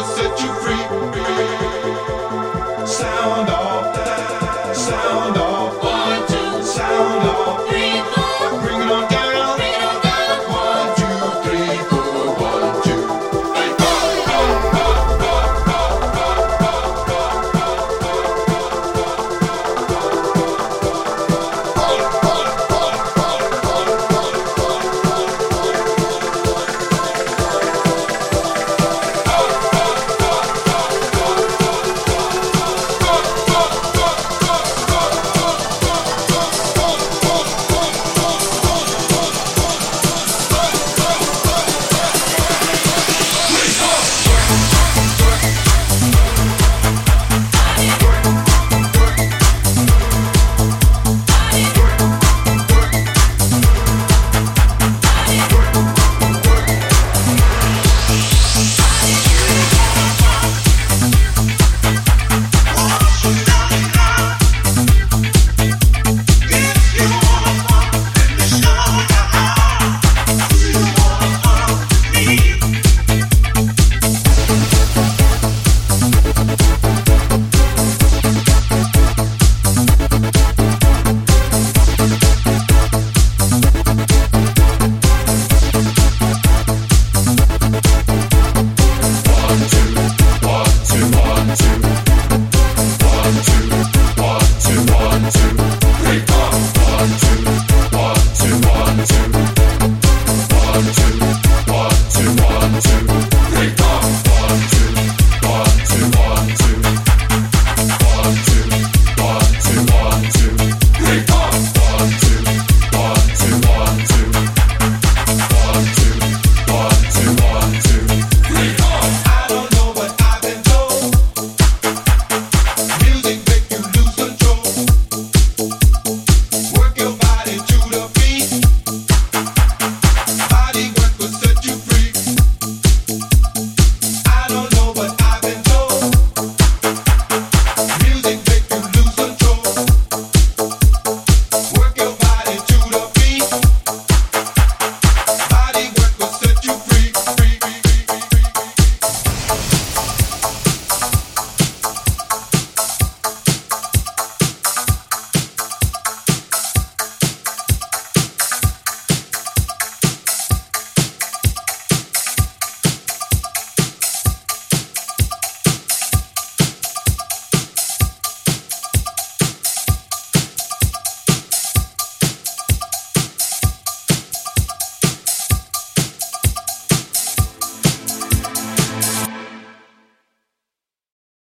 that set you free. Sound.